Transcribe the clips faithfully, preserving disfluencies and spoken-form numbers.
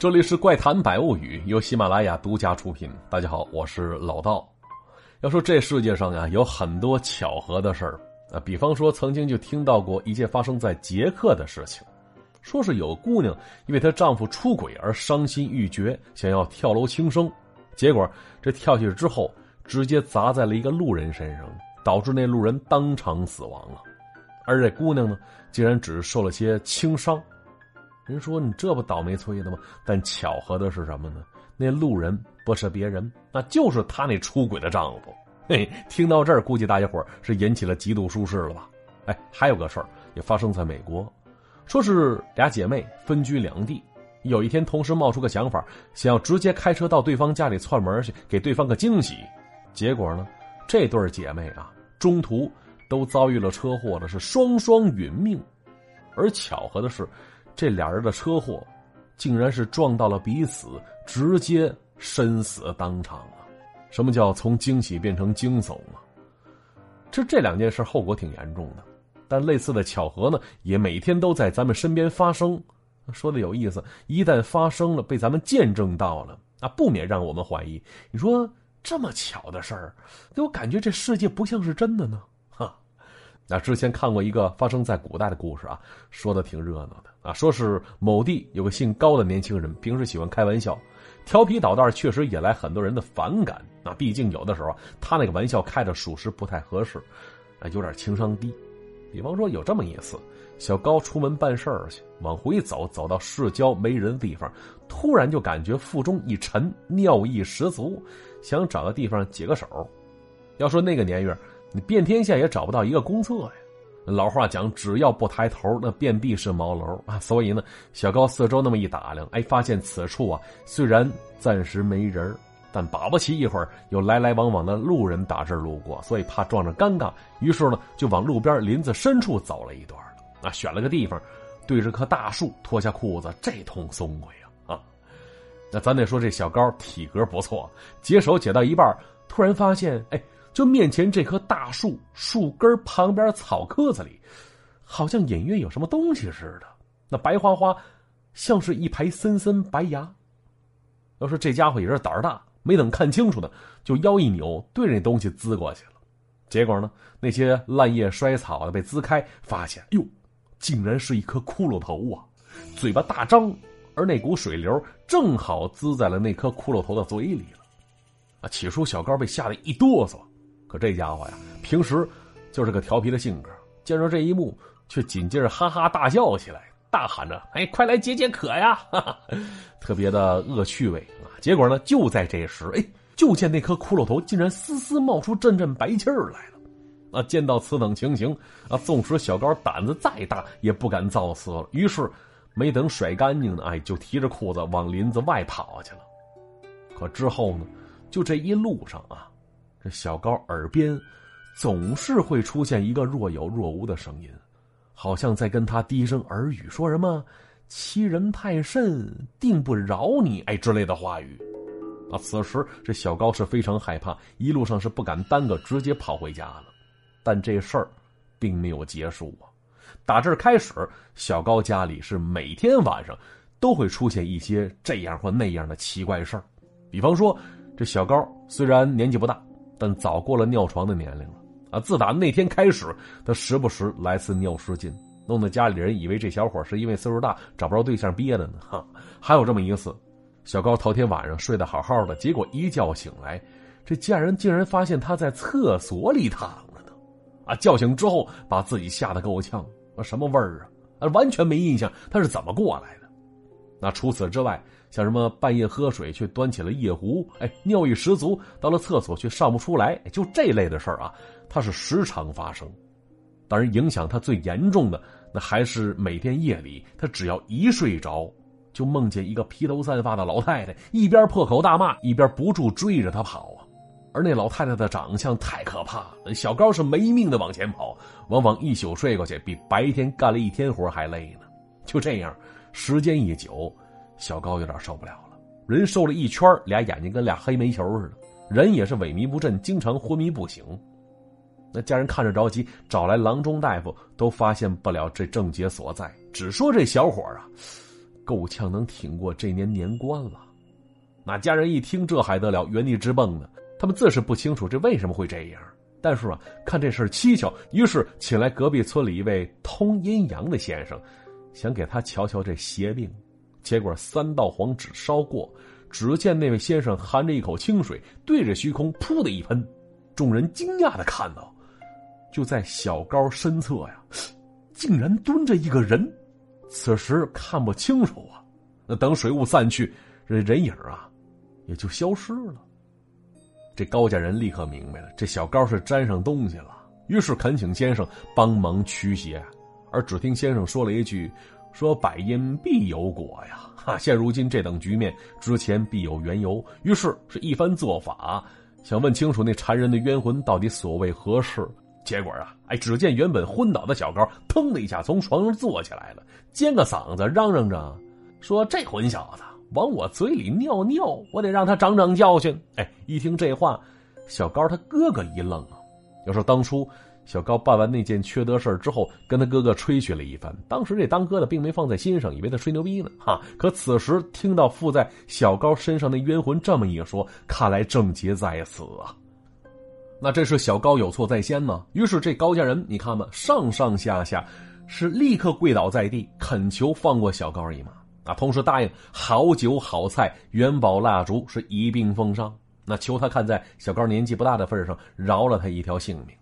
这里是怪谈百物语，由喜马拉雅独家出品。大家好，我是老道。要说这世界上啊，有很多巧合的事儿啊，比方说曾经就听到过一件发生在捷克的事情，说是有姑娘因为她丈夫出轨而伤心欲绝，想要跳楼轻生，结果这跳下去之后，直接砸在了一个路人身上，导致那路人当场死亡了。而这姑娘呢，竟然只受了些轻伤。人说你这不倒霉催的吗？但巧合的是什么呢？那路人不是别人，那就是他那出轨的丈夫。嘿，听到这儿，估计大家伙是引起了极度舒适了吧？哎，还有个事儿也发生在美国，说是俩姐妹分居两地，有一天同时冒出个想法，想要直接开车到对方家里串门去，给对方个惊喜。结果呢，这对姐妹啊，中途都遭遇了车祸了，是双双殒命。而巧合的是，这俩人的车祸竟然是撞到了彼此，直接身死当场啊。什么叫从惊喜变成惊悚啊？这这两件事后果挺严重的，但类似的巧合呢，也每天都在咱们身边发生。说的有意思，一旦发生了，被咱们见证到了啊，不免让我们怀疑，你说这么巧的事儿，给我感觉这世界不像是真的呢。那之前看过一个发生在古代的故事啊，说的挺热闹的啊，说是某地有个姓高的年轻人，平时喜欢开玩笑，调皮捣蛋，确实引来很多人的反感。那毕竟有的时候啊，他那个玩笑开的属实不太合适，啊，有点情商低。比方说有这么一次，小高出门办事儿去，往回走，走到市郊没人的地方，突然就感觉腹中一沉，尿意十足，想找个地方解个手。要说那个年月，你遍天下也找不到一个公厕呀。老话讲，只要不抬头，那遍地是茅楼啊。所以呢，小高四周那么一打量，哎，发现此处啊，虽然暂时没人，但把不齐一会儿有来来往往的路人打这儿路过，所以怕撞着尴尬，于是呢，就往路边林子深处走了一段了。啊，选了个地方，对着棵大树脱下裤子，这通松快啊啊！那咱得说这小高体格不错，解手解到一半，突然发现，哎。就面前这棵大树树根旁边草壳子里，好像隐约有什么东西似的，那白花花像是一排森森白牙。要说这家伙也是胆儿大，没等看清楚呢，就腰一扭，对着那东西滋过去了。结果呢，那些烂叶衰草的被滋开，发现哟，竟然是一颗骷髅头啊，嘴巴大张，而那股水流正好滋在了那颗骷髅头的嘴里了。啊，起初小高被吓得一哆嗦，可这家伙呀，平时就是个调皮的性格，见着这一幕，却紧接着哈哈大笑起来，大喊着：“哎，快来解解渴呀！”哈哈，特别的恶趣味啊！结果呢，就在这时，哎，就见那颗骷髅头竟然丝丝冒出阵阵白气儿来了。啊，见到此等情形啊，纵使小高胆子再大，也不敢造次了。于是，没等甩干净呢，哎，就提着裤子往林子外跑去了。可之后呢，就这一路上啊，这小高耳边总是会出现一个若有若无的声音，好像在跟他低声耳语，说什么欺人太甚，定不饶你，哎之类的话语啊。此时这小高是非常害怕，一路上是不敢耽搁，直接跑回家了。但这事儿并没有结束啊，打这儿开始，小高家里是每天晚上都会出现一些这样或那样的奇怪事儿。比方说这小高虽然年纪不大，但早过了尿床的年龄了啊！自打那天开始，他时不时来次尿失禁，弄得家里人以为这小伙是因为岁数大找不着对象憋的呢。哈，还有这么一次，小高头天晚上睡得好好的，结果一觉醒来，这家人竟然发现他在厕所里躺着呢！啊，叫醒之后把自己吓得够呛，啊，什么味儿啊？啊，完全没印象他是怎么过来的。那除此之外，像什么半夜喝水却端起了夜壶，哎，尿意十足，到了厕所却上不出来，就这类的事儿啊，它是时常发生。当然，影响他最严重的，那还是每天夜里，他只要一睡着，就梦见一个披头散发的老太太，一边破口大骂，一边不住追着他跑啊。而那老太太的长相太可怕了，小高是没命的往前跑，往往一宿睡过去，比白天干了一天活还累呢。就这样，时间一久，小高有点受不了了，人瘦了一圈，俩眼睛跟俩黑煤球似的，人也是萎靡不振，经常昏迷不醒。那家人看着着急，找来郎中大夫，都发现不了这症结所在，只说这小伙啊，够呛能挺过这年年关了。那家人一听这还得了，原地直蹦的。他们自是不清楚这为什么会这样，但是啊，看这事蹊跷，于是请来隔壁村里一位通阴阳的先生，想给他瞧瞧这邪病。结果三道黄纸烧过，只见那位先生含着一口清水，对着虚空噗的一喷。众人惊讶的看到，就在小高身侧呀，竟然蹲着一个人。此时看不清楚啊，那等水雾散去，这人影啊也就消失了。这高家人立刻明白了，这小高是沾上东西了，于是恳请先生帮忙驱邪。而只听先生说了一句，说百因必有果呀，哈、啊！现如今这等局面，之前必有缘由。于是是一番做法，想问清楚那缠人的冤魂到底所谓何事。结果啊，哎，只见原本昏倒的小高腾的一下从床上坐起来了，尖个嗓子嚷嚷着说：“这混小子往我嘴里尿尿，我得让他长长教训。”哎，一听这话，小高他哥哥一愣啊。要说当初小高办完那件缺德事之后，跟他哥哥吹嘘了一番，当时这当哥的并没放在心上，以为他吹牛逼呢哈。可此时听到附在小高身上的冤魂这么一说，看来症结在此啊。那这是小高有错在先吗？于是这高家人你看吧，上上下下是立刻跪倒在地，恳求放过小高一马啊，同时答应好酒好菜元宝蜡烛是一并奉上，那求他看在小高年纪不大的份上饶了他一条性命。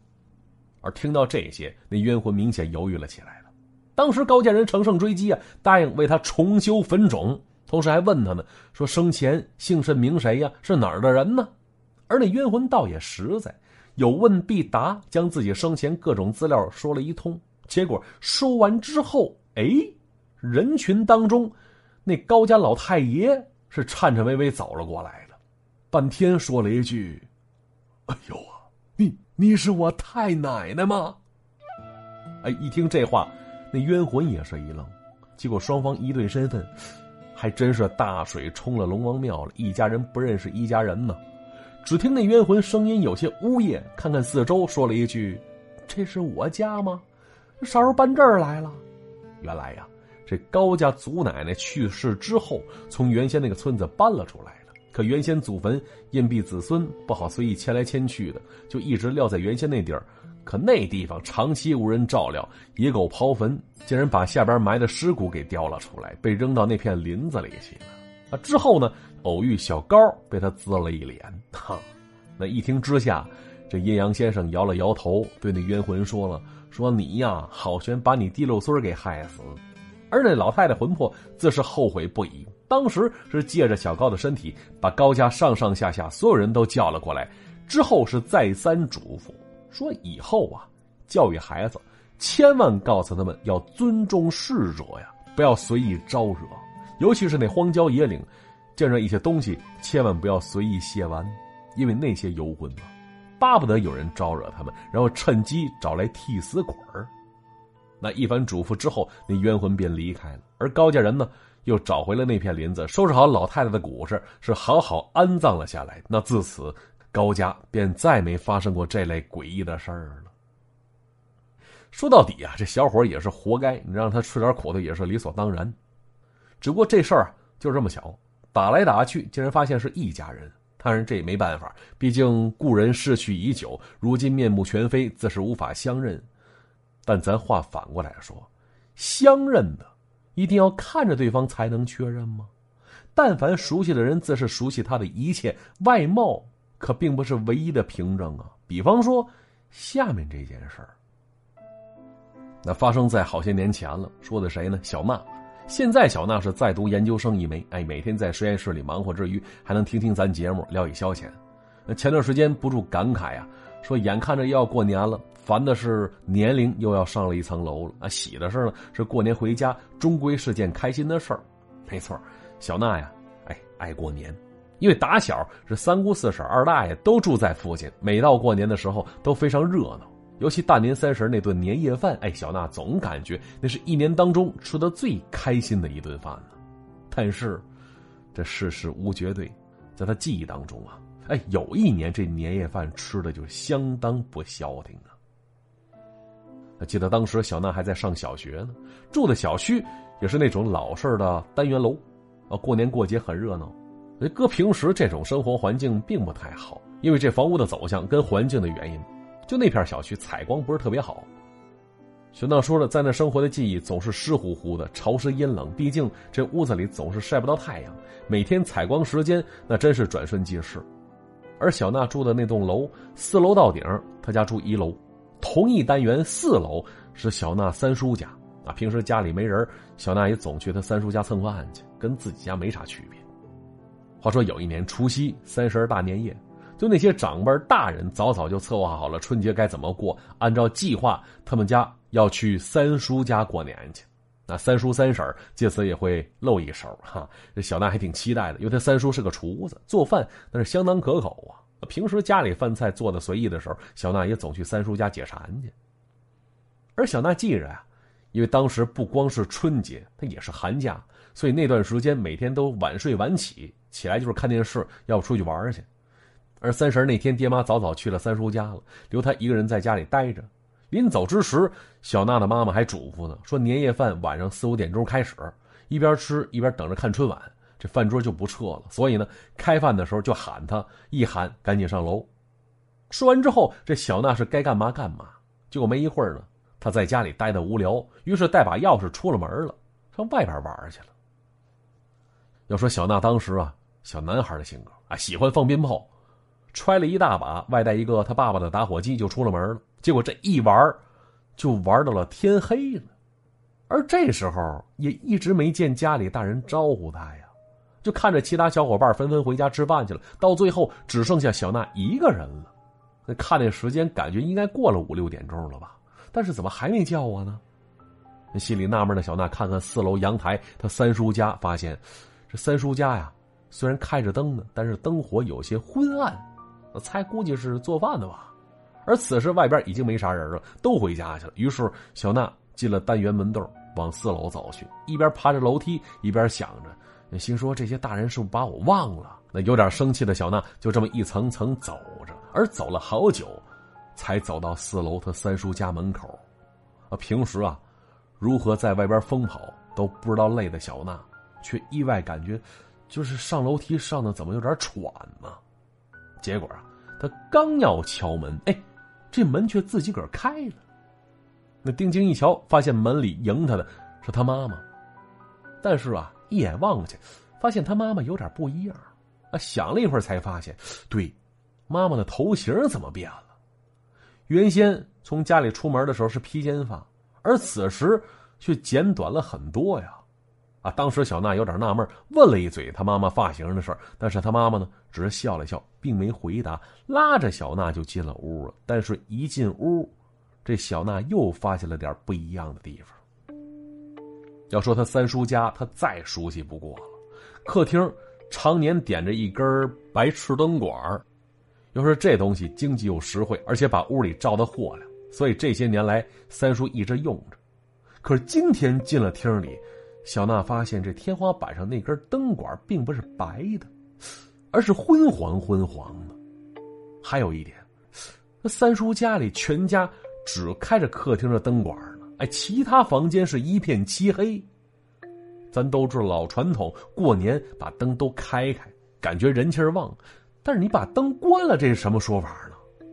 而听到这些，那冤魂明显犹豫了起来了。当时高家人乘胜追击啊，答应为他重修坟冢，同时还问他呢，说生前姓甚名谁呀、啊？是哪儿的人呢？而那冤魂倒也实在，有问必答，将自己生前各种资料说了一通。结果说完之后，哎，人群当中，那高家老太爷是颤颤巍巍走了过来了，半天说了一句：“哎呦啊，你你是我太奶奶吗？”哎，一听这话，那冤魂也是一愣。结果双方一对身份，还真是大水冲了龙王庙了，一家人不认识一家人呢。只听那冤魂声音有些呜咽，看看四周，说了一句：“这是我家吗？啥时候搬这儿来了？”原来呀、啊，这高家祖奶奶去世之后，从原先那个村子搬了出来了。可原先祖坟荫庇子孙，不好随意迁来迁去的，就一直撂在原先那地儿。可那地方长期无人照料，野狗刨坟，竟然把下边埋的尸骨给叼了出来，被扔到那片林子里去了。啊，之后呢，偶遇小高，被他滋了一脸。哈，那一听之下，这阴阳先生摇了摇头，对那冤魂说了：“说你呀，好悬把你第六孙给害死。”而那老太太魂魄自是后悔不已，当时是借着小高的身体，把高家上上下下所有人都叫了过来。之后是再三嘱咐，说以后啊，教育孩子千万告诉他们要尊重逝者呀，不要随意招惹。尤其是那荒郊野岭，见着一些东西千万不要随意亵玩，因为那些游魂啊，巴不得有人招惹他们，然后趁机找来替死鬼儿。那一番嘱咐之后，那冤魂便离开了。而高家人呢，又找回了那片林子，收拾好老太太的骨事，是好好安葬了下来。那自此，高家便再没发生过这类诡异的事儿了。说到底啊，这小伙也是活该，你让他吃点苦头也是理所当然。只不过这事儿就这么巧，打来打去竟然发现是一家人。当然这也没办法，毕竟故人逝去已久，如今面目全非，自是无法相认。但咱话反过来说，相认的一定要看着对方才能确认吗？但凡熟悉的人，自是熟悉他的一切，外貌可并不是唯一的凭证啊。比方说下面这件事儿，那发生在好些年前了，说的谁呢？小娜。现在小娜是在读研究生一枚，哎，每天在实验室里忙活之余，还能听听咱节目，聊以消遣。前段时间不住感慨啊，说眼看着要过年了，烦的是年龄又要上了一层楼了啊。喜的事呢是过年回家终归是件开心的事儿。没错，小娜呀，哎，爱过年，因为打小是三姑四婶二大爷都住在附近，每到过年的时候都非常热闹。尤其大年三十那顿年夜饭，哎，小娜总感觉那是一年当中吃得最开心的一顿饭呢、啊。但是，这世事无绝对，在她记忆当中啊，哎，有一年这年夜饭吃的就相当不消停啊。记得当时小娜还在上小学呢，住的小区也是那种老式的单元楼，啊，过年过节很热闹。所以哥平时这种生活环境并不太好，因为这房屋的走向跟环境的原因，就那片小区采光不是特别好。玄奘说了，在那生活的记忆总是湿乎乎的，潮湿阴冷，毕竟这屋子里总是晒不到太阳，每天采光时间那真是转瞬即逝。而小娜住的那栋楼，四楼到顶，她家住一楼，同一单元四楼是小娜三叔家啊。平时家里没人，小娜也总去她三叔家蹭饭去，跟自己家没啥区别。话说有一年除夕三十大年夜，就那些长辈大人早早就策划好了春节该怎么过，按照计划他们家要去三叔家过年去，那三叔三婶借此也会露一手哈。这小娜还挺期待的，因为她三叔是个厨子，做饭那是相当可口啊。平时家里饭菜做的随意的时候，小娜也总去三叔家解馋去。而小娜记着啊，因为当时不光是春节，她也是寒假，所以那段时间每天都晚睡晚起，起来就是看电视，要不出去玩去。而三婶那天爹妈早早去了三叔家了，留她一个人在家里待着。临走之时，小娜的妈妈还嘱咐呢，说年夜饭晚上四五点钟开始，一边吃一边等着看春晚，这饭桌就不撤了。所以呢，开饭的时候就喊她，一喊赶紧上楼。说完之后，这小娜是该干嘛干嘛。结果没一会儿呢，她在家里待得无聊，于是带把钥匙出了门了，上外边玩去了。要说小娜当时啊，小男孩的性格啊，喜欢放鞭炮，揣了一大把，外带一个他爸爸的打火机就出了门了。结果这一玩就玩到了天黑了，而这时候也一直没见家里大人招呼他呀，就看着其他小伙伴纷纷回家吃饭去了，到最后只剩下小娜一个人了。那看那时间感觉应该过了五六点钟了吧，但是怎么还没叫我呢？心里纳闷的小娜看看四楼阳台他三叔家，发现这三叔家呀虽然开着灯呢，但是灯火有些昏暗，我猜估计是做饭的吧。而此时外边已经没啥人了，都回家去了。于是小娜进了单元门洞，往四楼走去，一边爬着楼梯一边想着，心说这些大人是不是把我忘了。那有点生气的小娜就这么一层层走着，而走了好久才走到四楼她三叔家门口。啊，平时啊如何在外边疯跑都不知道累的小娜，却意外感觉就是上楼梯上的怎么有点喘呢、啊、结果啊她刚要敲门，哎，这门却自己个儿开了。那定睛一瞧，发现门里迎他的是他妈妈。但是啊，一眼望过去，发现他妈妈有点不一样啊。想了一会儿才发现，对，妈妈的头型怎么变了？原先从家里出门的时候是披肩发，而此时却剪短了很多呀！啊，当时小娜有点纳闷，问了一嘴他妈妈发型的事儿，但是他妈妈呢，只是笑了笑，并没回答，拉着小娜就进了屋了。但是一进屋，这小娜又发现了点不一样的地方。要说她三叔家，她再熟悉不过了。客厅常年点着一根白炽灯管，要说这东西经济又实惠，而且把屋里照得豁亮，所以这些年来三叔一直用着。可是今天进了厅里，小娜发现这天花板上那根灯管并不是白的，而是昏黄昏黄的。还有一点，三叔家里全家只开着客厅的灯管呢，哎，其他房间是一片漆黑。咱都知道老传统，过年把灯都开开，感觉人气旺，但是你把灯关了，这是什么说法呢？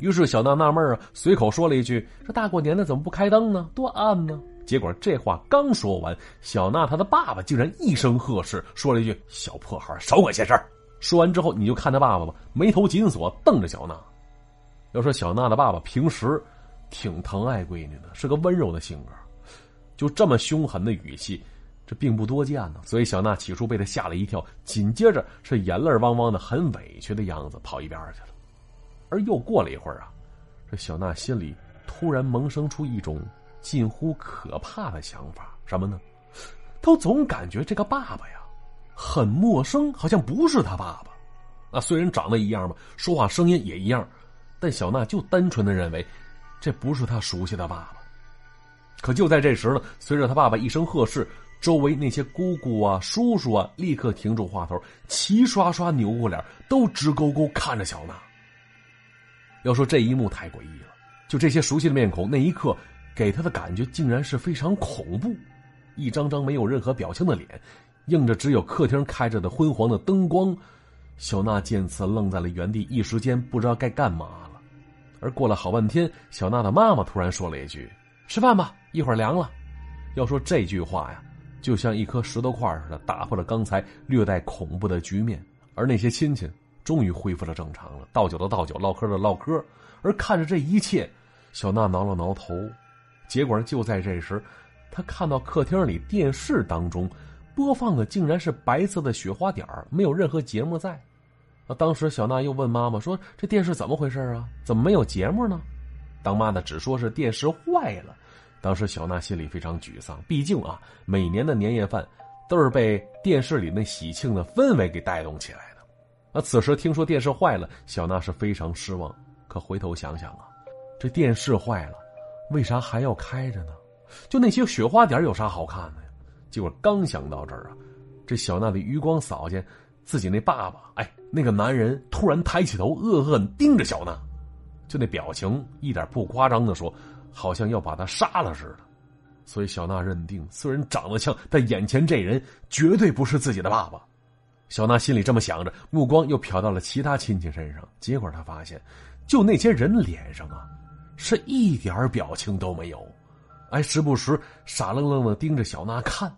于是小娜纳闷啊，随口说了一句：“这大过年的怎么不开灯呢？多暗呢！”结果这话刚说完，小娜她的爸爸竟然一声呵斥，说了一句：“小破孩，少管闲事儿！”说完之后，你就看他爸爸吧，眉头紧锁，瞪着小娜。要说小娜的爸爸平时挺疼爱闺女的，是个温柔的性格，就这么凶狠的语气，这并不多见呢。所以小娜起初被他吓了一跳，紧接着是眼泪汪汪的，很委屈的样子，跑一边去了。而又过了一会儿啊，这小娜心里突然萌生出一种近乎可怕的想法，什么呢？她总感觉这个爸爸呀很陌生，好像不是他爸爸。啊，虽然长得一样吧，说话声音也一样，但小娜就单纯的认为这不是她熟悉的爸爸。可就在这时呢，随着她爸爸一声呵斥，周围那些姑姑啊叔叔啊立刻停住话头，齐刷刷扭过脸，都直勾勾看着小娜。要说这一幕太诡异了，就这些熟悉的面孔，那一刻给她的感觉竟然是非常恐怖。一张张没有任何表情的脸，映着只有客厅开着的昏黄的灯光。小娜见此愣在了原地，一时间不知道该干嘛了。而过了好半天，小娜的妈妈突然说了一句：“吃饭吧，一会儿凉了。”要说这句话呀，就像一颗石头块似的，打破了刚才略带恐怖的局面。而那些亲戚终于恢复了正常了，倒酒的倒酒，唠嗑的唠嗑。而看着这一切，小娜挠了挠头。结果就在这时，她看到客厅里电视当中播放的竟然是白色的雪花点，没有任何节目在。那当时小娜又问妈妈说：“这电视怎么回事啊？怎么没有节目呢？”当妈的只说是电视坏了。当时小娜心里非常沮丧，毕竟啊，每年的年夜饭都是被电视里那喜庆的氛围给带动起来的。那此时听说电视坏了，小娜是非常失望。可回头想想啊，这电视坏了，为啥还要开着呢？就那些雪花点有啥好看的呀？结果刚想到这儿啊，这小娜的余光扫见自己那爸爸，哎，那个男人突然抬起头，恶狠盯着小娜，就那表情一点不夸张的说，好像要把他杀了似的。所以小娜认定，虽然长得像，但眼前这人绝对不是自己的爸爸。小娜心里这么想着，目光又瞟到了其他亲戚身上，结果她发现，就那些人脸上啊，是一点表情都没有，哎，时不时傻愣愣的盯着小娜看。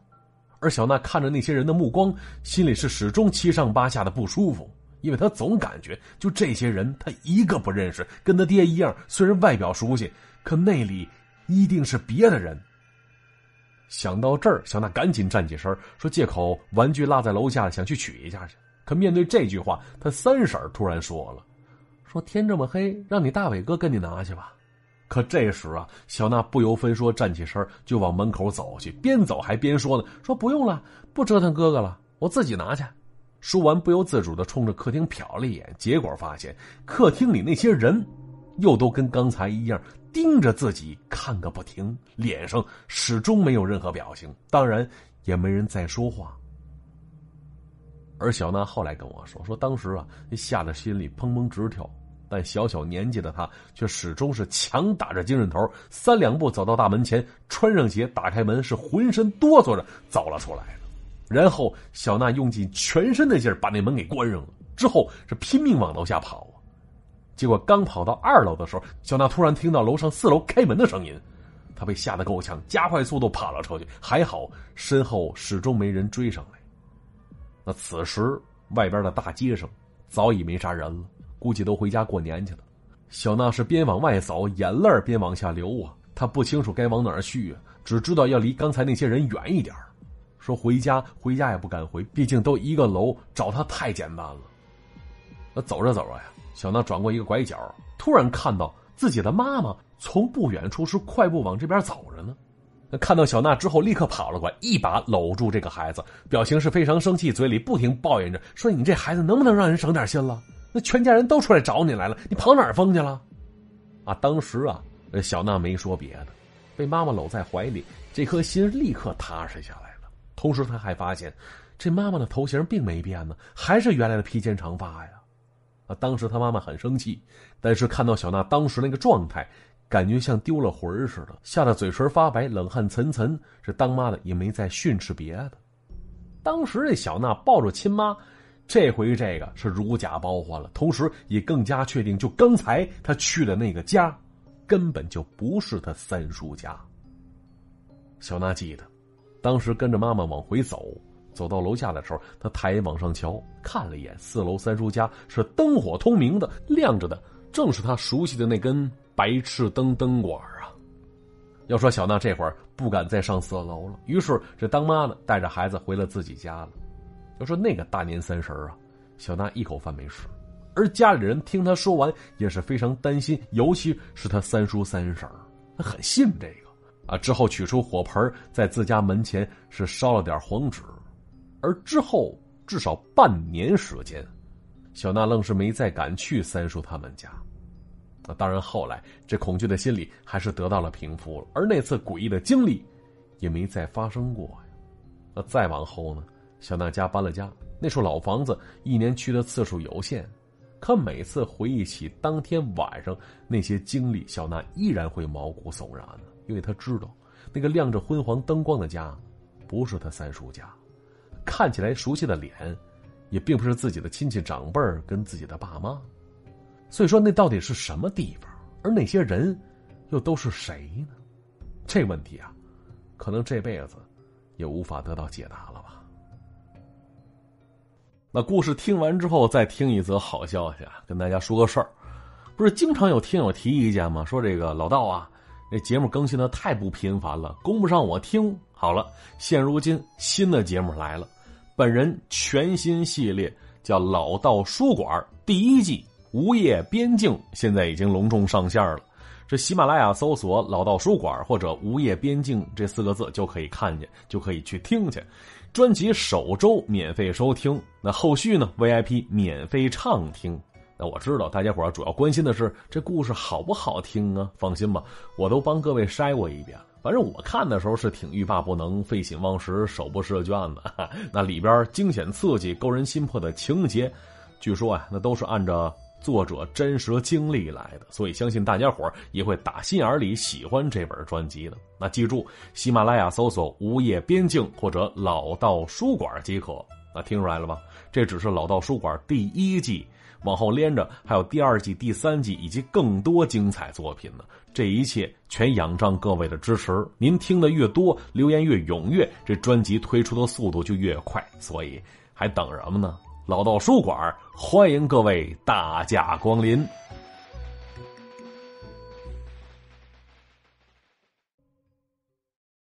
而小娜看着那些人的目光，心里是始终七上八下的不舒服，因为她总感觉就这些人她一个不认识，跟她爹一样，虽然外表熟悉，可内里一定是别的人。想到这儿，小娜赶紧站起身，说借口玩具落在楼下，想去取一下去。可面对这句话，她三婶突然说了，说天这么黑，让你大伟哥跟你拿去吧。可这时啊，小娜不由分说站起身就往门口走去，边走还边说呢，说不用了，不折腾哥哥了，我自己拿去。说完不由自主的冲着客厅瞟了一眼，结果发现客厅里那些人又都跟刚才一样盯着自己看个不停，脸上始终没有任何表情，当然也没人再说话。而小娜后来跟我说，说当时啊吓得心里砰砰直跳，但小小年纪的他却始终是强打着精神头，三两步走到大门前，穿上鞋，打开门，是浑身哆嗦着走了出来了。然后小娜用尽全身的劲儿把那门给关上了，之后是拼命往楼下跑啊。结果刚跑到二楼的时候，小娜突然听到楼上四楼开门的声音，她被吓得够呛，加快速度跑了出去，还好身后始终没人追上来。那此时外边的大街上早已没啥人了，估计都回家过年去了。小娜是边往外走，眼泪边往下流啊，她不清楚该往哪儿去啊，只知道要离刚才那些人远一点。说回家，回家也不敢回，毕竟都一个楼，找她太简单了。那走着走着呀，小娜转过一个拐角，突然看到自己的妈妈从不远处是快步往这边走着呢。那看到小娜之后立刻跑了过来，一把搂住这个孩子，表情是非常生气，嘴里不停抱怨着，说你这孩子能不能让人省点心了，那全家人都出来找你来了，你跑哪儿疯去了啊。当时啊小娜没说别的，被妈妈搂在怀里，这颗心立刻踏实下来了。同时她还发现这妈妈的头型并没变呢，还是原来的披肩长发呀。啊，当时她妈妈很生气，但是看到小娜当时那个状态，感觉像丢了魂似的，吓得嘴唇发白，冷汗涔涔，这当妈的也没再训斥别的。当时这小娜抱住亲妈，这回这个是如假包换了，同时也更加确定，就刚才他去的那个家根本就不是他三叔家。小娜记得当时跟着妈妈往回走，走到楼下的时候，她抬眼往上瞧，看了一眼四楼三叔家是灯火通明的，亮着的正是她熟悉的那根白炽灯灯管啊。要说小娜这会儿不敢再上四楼了，于是这当妈的带着孩子回了自己家了。要说那个大年三十啊，小娜一口饭没吃，而家里人听她说完也是非常担心，尤其是她三叔三婶，她很信这个啊。之后取出火盆，在自家门前是烧了点黄纸。而之后至少半年时间，小娜愣是没再敢去三叔他们家。那当然后来这恐惧的心理还是得到了平复了，而那次诡异的经历也没再发生过呀。那再往后呢，小娜家搬了家，那处老房子一年去的次数有限，可每次回忆起当天晚上那些经历，小娜依然会毛骨悚然，因为她知道那个亮着昏黄灯光的家不是他三叔家，看起来熟悉的脸，也并不是自己的亲戚长辈儿跟自己的爸妈。所以说那到底是什么地方，而那些人又都是谁呢？这问题啊，可能这辈子也无法得到解答了吧。那故事听完之后，再听一则好消息啊，跟大家说个事儿。不是经常有听友提意见吗？说这个老道啊，那节目更新的太不频繁了，供不上我听。好了，现如今新的节目来了，本人全新系列叫《老道书馆》第一季《无业边境》，现在已经隆重上线了。这喜马拉雅搜索“老道书馆”或者“无业边境”这四个字就可以看见，就可以去听去。专辑首周免费收听，那后续呢 V I P 免费畅听。那我知道大家伙主要关心的是这故事好不好听啊，放心吧，我都帮各位筛过一遍。反正我看的时候是挺欲罢不能、废寝忘食、手不释卷的。那里边惊险刺激、勾人心魄的情节，据说啊，那都是按照作者真实经历来的，所以相信大家伙也会打心眼里喜欢这本专辑的。那记住，喜马拉雅搜索“无业边境”或者“老道书馆”即可。那听出来了吧？这只是“老道书馆”第一季。往后连着还有第二季、第三季以及更多精彩作品呢，这一切全仰仗各位的支持。您听的越多，留言越踊跃，这专辑推出的速度就越快，所以还等什么呢？老道书馆欢迎各位大驾光临。